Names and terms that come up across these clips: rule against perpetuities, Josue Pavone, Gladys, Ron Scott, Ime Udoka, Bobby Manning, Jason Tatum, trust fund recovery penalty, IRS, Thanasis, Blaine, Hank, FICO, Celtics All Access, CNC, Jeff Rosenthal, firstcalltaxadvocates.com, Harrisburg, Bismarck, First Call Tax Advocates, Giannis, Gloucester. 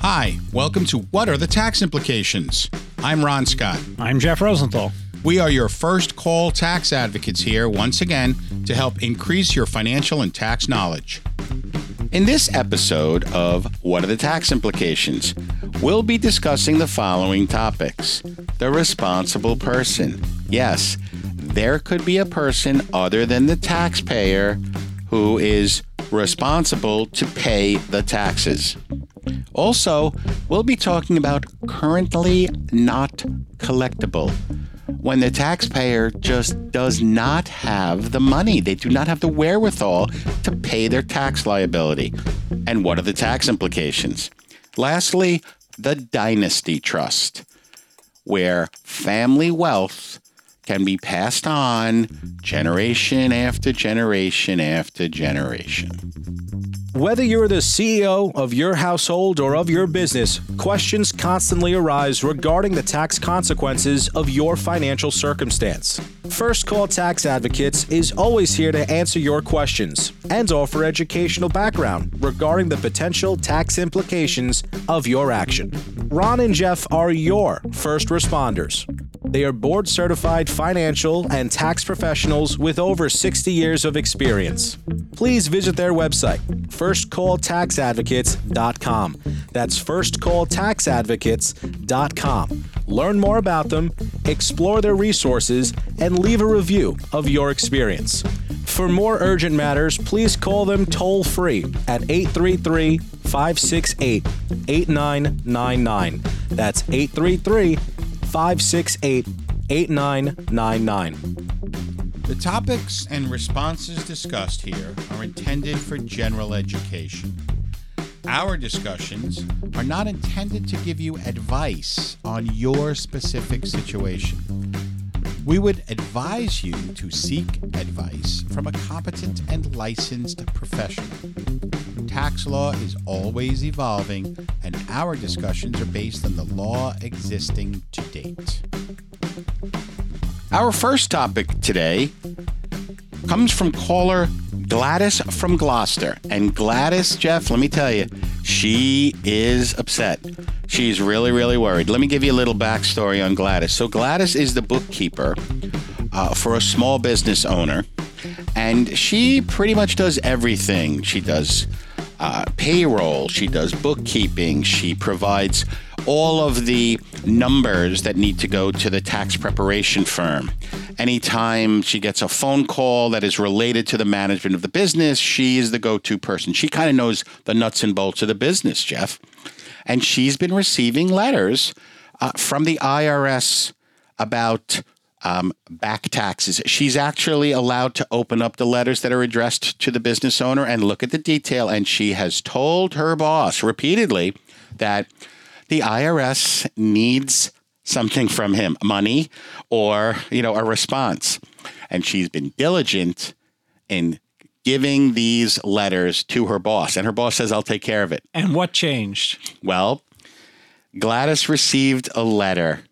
Hi, welcome to What Are the Tax Implications? I'm Ron Scott. I'm Jeff Rosenthal. We are your First Call Tax Advocates here once again to help increase your financial and tax knowledge. In this episode of What Are the Tax Implications? We'll be discussing the following topics. The responsible person. Yes, there could be a person other than the taxpayer who is responsible to pay the taxes. Also, we'll be talking about currently not collectible. When the taxpayer just does not have the money, they do not have the wherewithal to pay their tax liability. And what are the tax implications? Lastly, the dynasty trust, where family wealth can be passed on generation after generation after generation. Whether you're the CEO of your household or of your business, questions constantly arise regarding the tax consequences of your financial circumstance. First Call Tax Advocates is always here to answer your questions and offer educational background regarding the potential tax implications of your action. Ron and Jeff are your first responders. They are board-certified financial and tax professionals with over 60 years of experience. Please visit their website, firstcalltaxadvocates.com. That's firstcalltaxadvocates.com. Learn more about them, explore their resources, and leave a review of your experience. For more urgent matters, please call them toll-free at 833-568-8999. That's 833-568-8999. The topics and responses discussed here are intended for general education. Our discussions are not intended to give you advice on your specific situation. We would advise you to seek advice from a competent and licensed professional. Tax law is always evolving, and our discussions are based on the law existing to date. Our first topic today comes from caller Gladys from Gloucester. And Gladys, Jeff, let me tell you, she is upset. She's really, really worried. Let me give you a little backstory on Gladys. So Gladys is the bookkeeper for a small business owner, and she pretty much does everything. She does payroll, she does bookkeeping, she provides all of the numbers that need to go to the tax preparation firm. Anytime she gets a phone call that is related to the management of the business, she is the go-to person. She kind of knows the nuts and bolts of the business, Jeff. And she's been receiving letters from the IRS about back taxes. She's actually allowed to open up the letters that are addressed to the business owner and look at the detail. And she has told her boss repeatedly that the IRS needs something from him, money or, a response. And she's been diligent in giving these letters to her boss. And her boss says, I'll take care of it. And what changed? Well, Gladys received a letter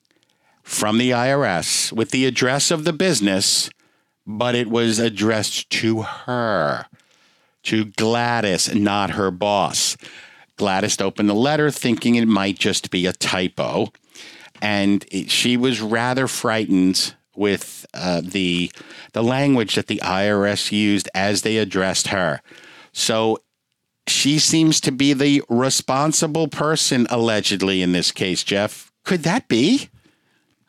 from the IRS with the address of the business, but it was addressed to her, to Gladys, not her boss. Gladys opened the letter thinking it might just be a typo, and she was rather frightened with the language that the IRS used as they addressed her. So she seems to be the responsible person, allegedly, in this case, Jeff. Could that be?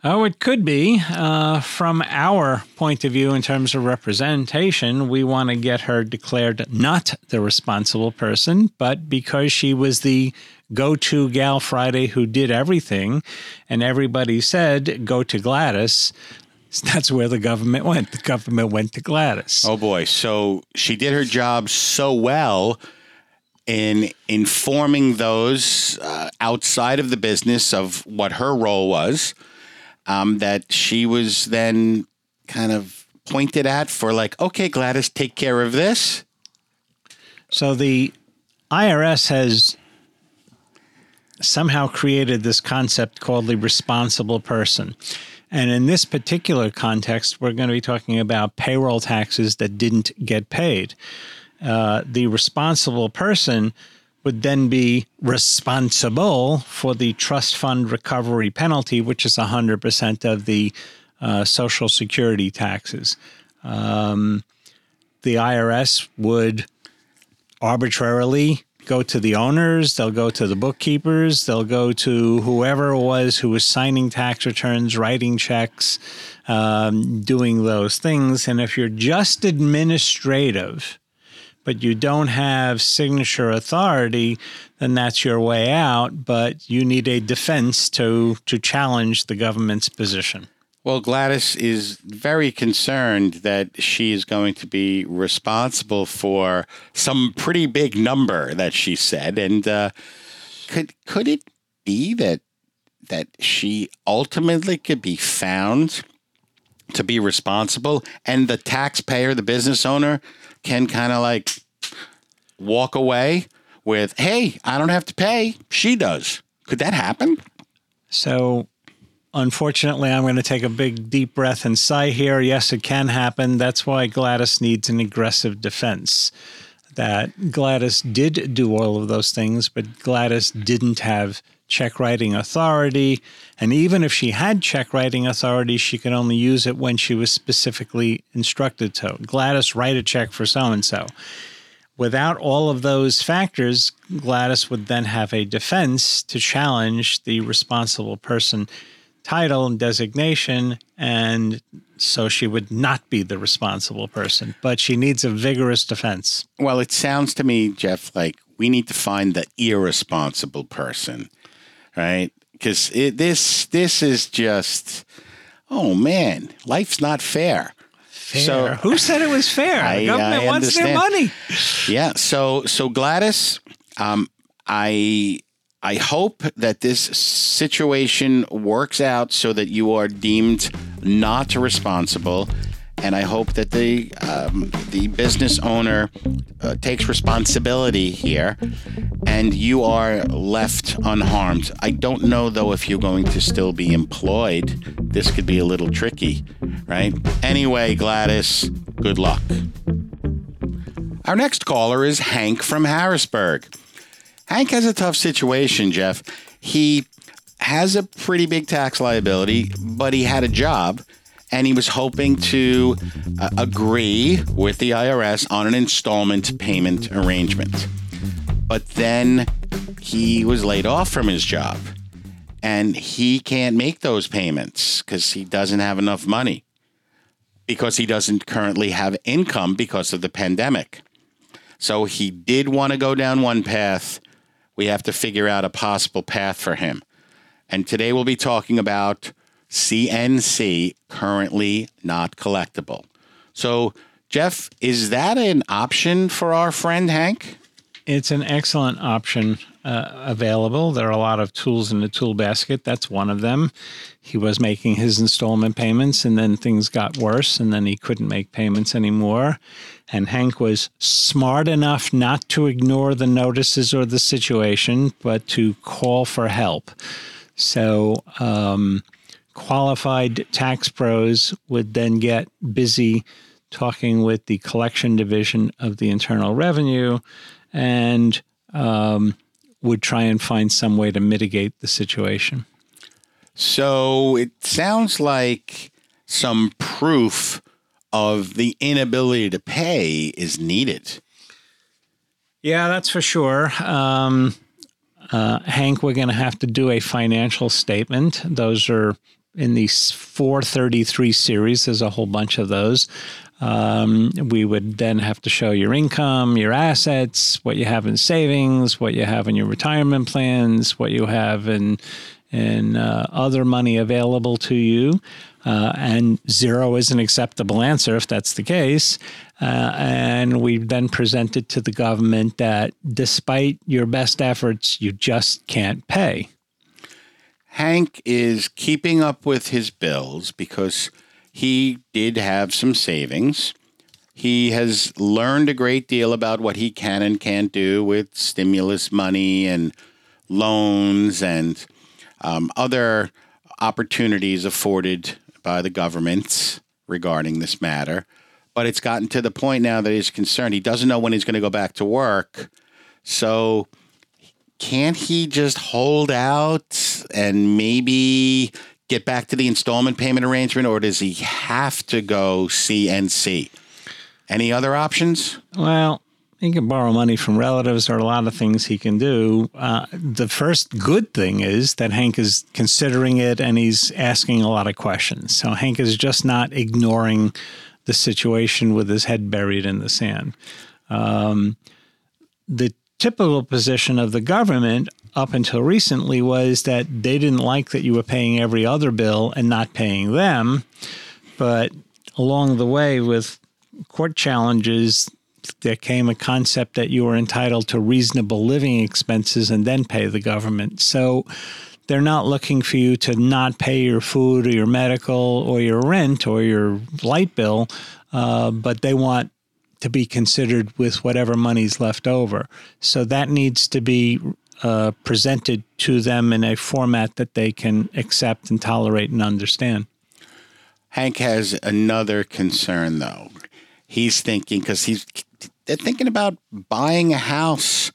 Oh, it could be. From our point of view, in terms of representation, we want to get her declared not the responsible person, but because she was the go-to gal Friday who did everything, and everybody said, go to Gladys, that's where the government went. The government went to Gladys. Oh, boy. So she did her job so well in informing those outside of the business of what her role was, that she was then kind of pointed at for like, okay, Gladys, take care of this. So the IRS has somehow created this concept called the responsible person. And in this particular context, we're going to be talking about payroll taxes that didn't get paid. the responsible person would then be responsible for the trust fund recovery penalty, which is 100% of the Social Security taxes. The IRS would arbitrarily go to the owners, they'll go to the bookkeepers, they'll go to whoever it was who was signing tax returns, writing checks, doing those things. And if you're just administrative, but you don't have signature authority, then that's your way out, but you need a defense to challenge the government's position. Well, Gladys is very concerned that she is going to be responsible for some pretty big number that she said. And could it be that she ultimately could be found to be responsible and the taxpayer, the business owner, can kind of like walk away with, hey, I don't have to pay. She does. Could that happen? So, unfortunately, I'm going to take a big, deep breath and sigh here. Yes, it can happen. That's why Gladys needs an aggressive defense. That Gladys did do all of those things, but Gladys didn't have check writing authority. And even if she had check writing authority, she could only use it when she was specifically instructed to. Gladys, write a check for so-and-so. Without all of those factors, Gladys would then have a defense to challenge the responsible person title and designation, and so she would not be the responsible person, but she needs a vigorous defense. Well, it sounds to me, Jeff, like we need to find the irresponsible person, right? Because this is just, oh man, life's not fair. Fair. So, who said it was fair? The government wants their money. Yeah. So Gladys, I hope that this situation works out so that you are deemed not responsible. And I hope that the business owner takes responsibility here and you are left unharmed. I don't know, though, if you're going to still be employed. This could be a little tricky, right? Anyway, Gladys, good luck. Our next caller is Hank from Harrisburg. Hank has a tough situation, Jeff. He has a pretty big tax liability, but he had a job and he was hoping to agree with the IRS on an installment payment arrangement. But then he was laid off from his job and he can't make those payments because he doesn't have enough money because he doesn't currently have income because of the pandemic. So he did want to go down one path. We have to figure out a possible path for him. And today we'll be talking about CNC, currently not collectible. So, Jeff, is that an option for our friend Hank? It's an excellent option available. There are a lot of tools in the tool basket. That's one of them. He was making his installment payments, and then things got worse, and then he couldn't make payments anymore. And Hank was smart enough not to ignore the notices or the situation, but to call for help. So qualified tax pros would then get busy talking with the collection division of the Internal Revenue and would try and find some way to mitigate the situation. So it sounds like some proof of the inability to pay is needed. Yeah, that's for sure. Hank, we're going to have to do a financial statement. Those are in the 433 series. There's a whole bunch of those. We would then have to show your income, your assets, what you have in savings, what you have in your retirement plans, what you have in other money available to you. And zero is an acceptable answer if that's the case. And we then present it to the government that despite your best efforts, you just can't pay. Hank is keeping up with his bills because he did have some savings. He has learned a great deal about what he can and can't do with stimulus money and loans and other opportunities afforded by the government regarding this matter. But it's gotten to the point now that he's concerned. He doesn't know when he's going to go back to work. So can't he just hold out and maybe get back to the installment payment arrangement, or does he have to go CNC? Any other options? Well, he can borrow money from relatives. There are a lot of things he can do. The first good thing is that Hank is considering it and he's asking a lot of questions. So Hank is just not ignoring the situation with his head buried in the sand. The typical position of the government up until recently was that they didn't like that you were paying every other bill and not paying them. But along the way with court challenges, there came a concept that you were entitled to reasonable living expenses and then pay the government. So they're not looking for you to not pay your food or your medical or your rent or your light bill, but they want to be considered with whatever money's left over. So that needs to be presented to them in a format that they can accept and tolerate and understand. Hank has another concern, though. He's thinking, because they're thinking about buying a house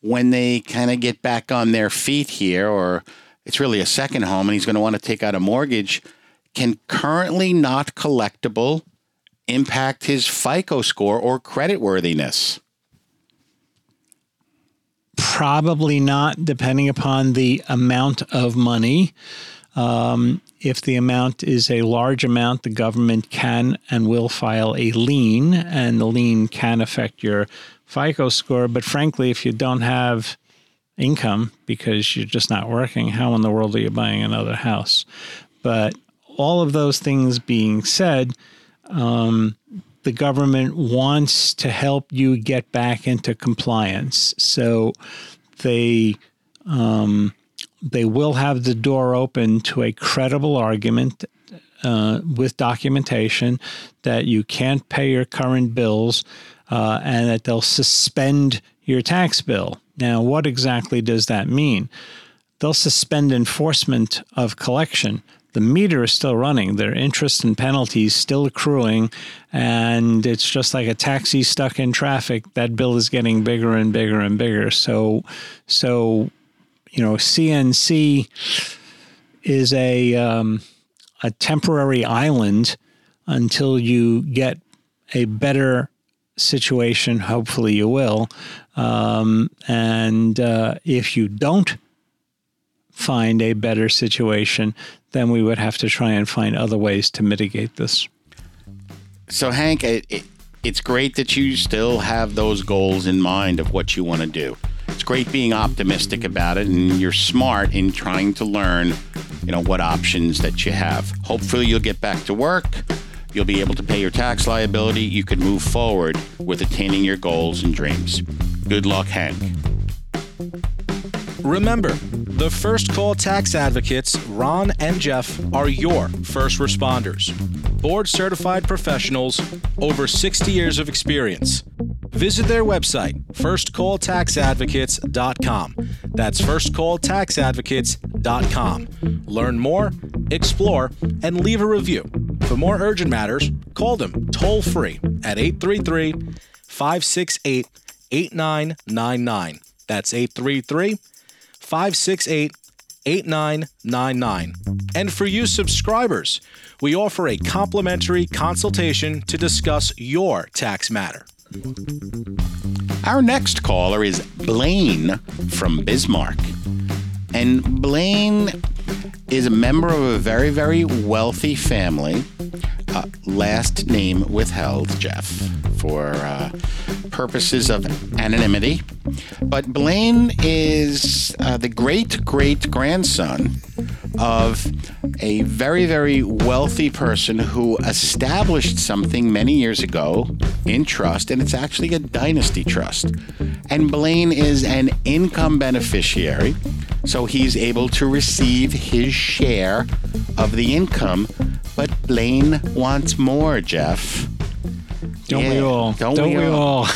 when they kind of get back on their feet here, or it's really a second home, and he's going to want to take out a mortgage. Can currently not collectible impact his FICO score or creditworthiness? Probably not, depending upon the amount of money. If the amount is a large amount, the government can and will file a lien, and the lien can affect your FICO score. But frankly, if you don't have income because you're just not working, how in the world are you buying another house? But all of those things being said, the government wants to help you get back into compliance. So they will have the door open to a credible argument with documentation that you can't pay your current bills and that they'll suspend your tax bill. Now, what exactly does that mean? They'll suspend enforcement of collection. The meter is still running. Their interest and penalties still accruing. And it's just like a taxi stuck in traffic. That bill is getting bigger and bigger and bigger. So you know, CNC is a temporary island until you get a better situation. Hopefully you will. And if you don't find a better situation, then we would have to try and find other ways to mitigate this. So, Hank, it's great that you still have those goals in mind of what you want to do. It's great being optimistic about it, and you're smart in trying to learn, what options that you have. Hopefully you'll get back to work, you'll be able to pay your tax liability, you can move forward with attaining your goals and dreams. Good luck, Hank. Remember, the First Call Tax Advocates, Ron and Jeff, are your first responders. Board-certified professionals, over 60 years of experience. Visit their website, firstcalltaxadvocates.com. That's firstcalltaxadvocates.com. Learn more, explore, and leave a review. For more urgent matters, call them toll-free at 833-568-8999. That's 833-568-8999. And for you subscribers, we offer a complimentary consultation to discuss your tax matter. Our next caller is Blaine from Bismarck. And Blaine is a member of a very, very wealthy family. Last name withheld, Jeff, for purposes of anonymity. But Blaine is the great-great-grandson of a very, very wealthy person who established something many years ago in trust, and it's actually a dynasty trust. And Blaine is an income beneficiary, so he's able to receive his share of the income. But Blaine wants more, Jeff. Don't we all? Don't we all?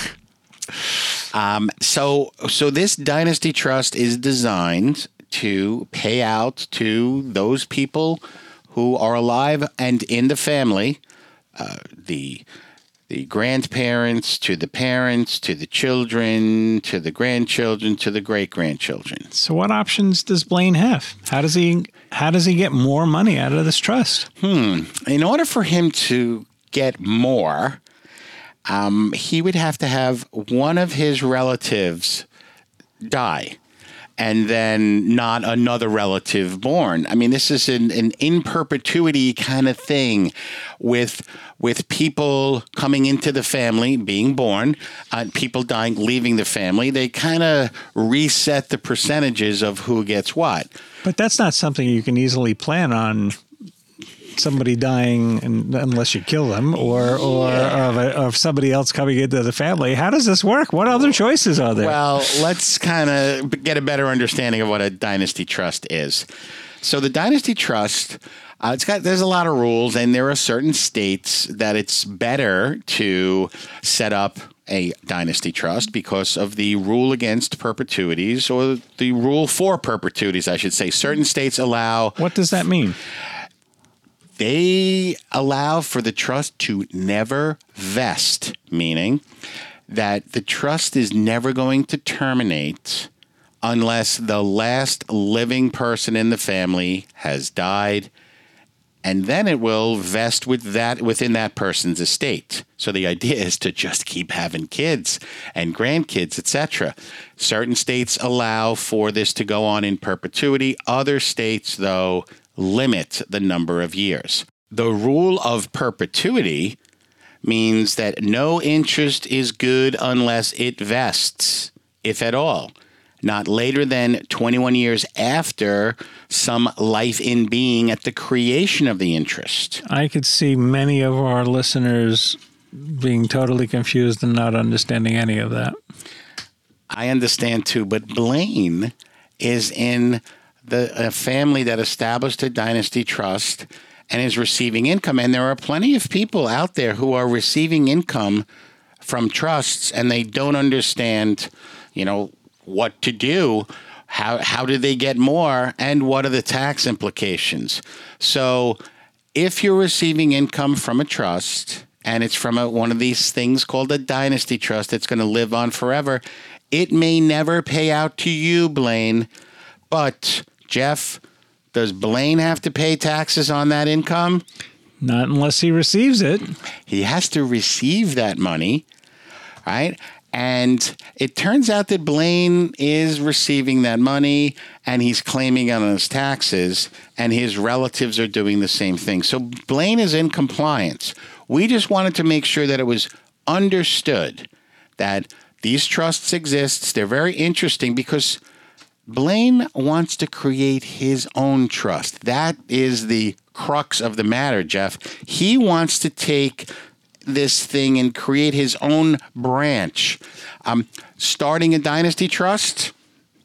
So this dynasty trust is designed to pay out to those people who are alive and in the family, the the grandparents, to the parents, to the children, to the grandchildren, to the great-grandchildren. So what options does Blaine have? How does he get more money out of this trust? In order for him to get more, he would have to have one of his relatives die and then not another relative born. I mean, this is an in perpetuity kind of thing with people coming into the family, being born, people dying, leaving the family. They kind of reset the percentages of who gets what. But that's not something you can easily plan on. Somebody dying, unless you kill them, or of somebody else coming into the family. How does this work? What other choices are there? Well, let's kind of get a better understanding of what a dynasty trust is. So the dynasty trust, there's a lot of rules, and there are certain states that it's better to set up a dynasty trust because of the rule against perpetuities, or the rule for perpetuities, I should say. Certain states allow... What does that mean? They allow for the trust to never vest, meaning that the trust is never going to terminate unless the last living person in the family has died, and then it will vest within that person's estate. So the idea is to just keep having kids and grandkids, etc. Certain states allow for this to go on in perpetuity. Other states, though, limit the number of years. The rule of perpetuity means that no interest is good unless it vests, if at all, not later than 21 years after some life in being at the creation of the interest. I could see many of our listeners being totally confused and not understanding any of that. I understand too, but Blaine is in a family that established a dynasty trust and is receiving income. And there are plenty of people out there who are receiving income from trusts, and they don't understand, what to do. How do they get more? And what are the tax implications? So if you're receiving income from a trust, and it's from one of these things called a dynasty trust that's going to live on forever, it may never pay out to you, Blaine. But Jeff, does Blaine have to pay taxes on that income? Not unless he receives it. He has to receive that money, right? And it turns out that Blaine is receiving that money, and he's claiming on his taxes, and his relatives are doing the same thing. So Blaine is in compliance. We just wanted to make sure that it was understood that these trusts exist. They're very interesting because Blaine wants to create his own trust. That is the crux of the matter, Jeff. He wants to take this thing and create his own branch. Starting a dynasty trust,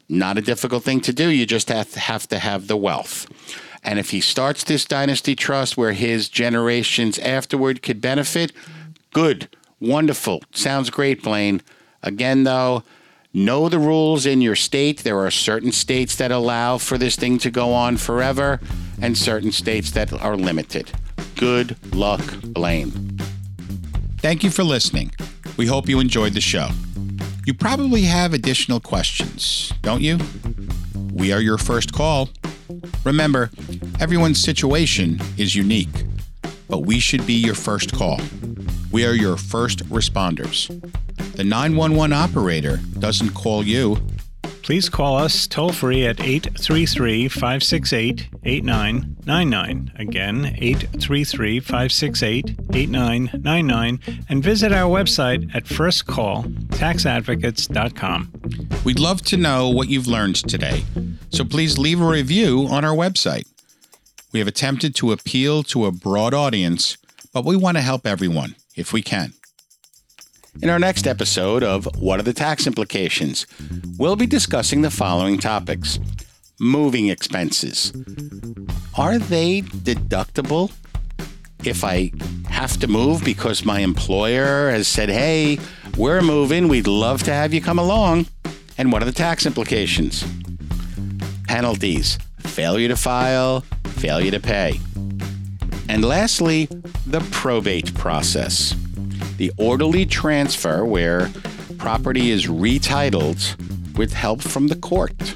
not a difficult thing to do. You just have to have the wealth. And if he starts this dynasty trust where his generations afterward could benefit, good, wonderful. Sounds great, Blaine. Again, though, know the rules in your state. There are certain states that allow for this thing to go on forever and certain states that are limited. Good luck, Blaine. Thank you for listening. We hope you enjoyed the show. You probably have additional questions, don't you? We are your first call. Remember, everyone's situation is unique, but we should be your first call. We are your first responders. The 911 operator doesn't call you. Please call us toll-free at 833-568-8999. Again, 833-568-8999. And visit our website at firstcalltaxadvocates.com. We'd love to know what you've learned today, so please leave a review on our website. We have attempted to appeal to a broad audience, but we want to help everyone if we can. In our next episode of What Are the Tax Implications?, we'll be discussing the following topics. Moving expenses. Are they deductible? If I have to move because my employer has said, hey, we're moving, we'd love to have you come along. And what are the tax implications? Penalties. Failure to file, failure to pay. And lastly, the probate process. the orderly transfer where property is retitled with help from the court.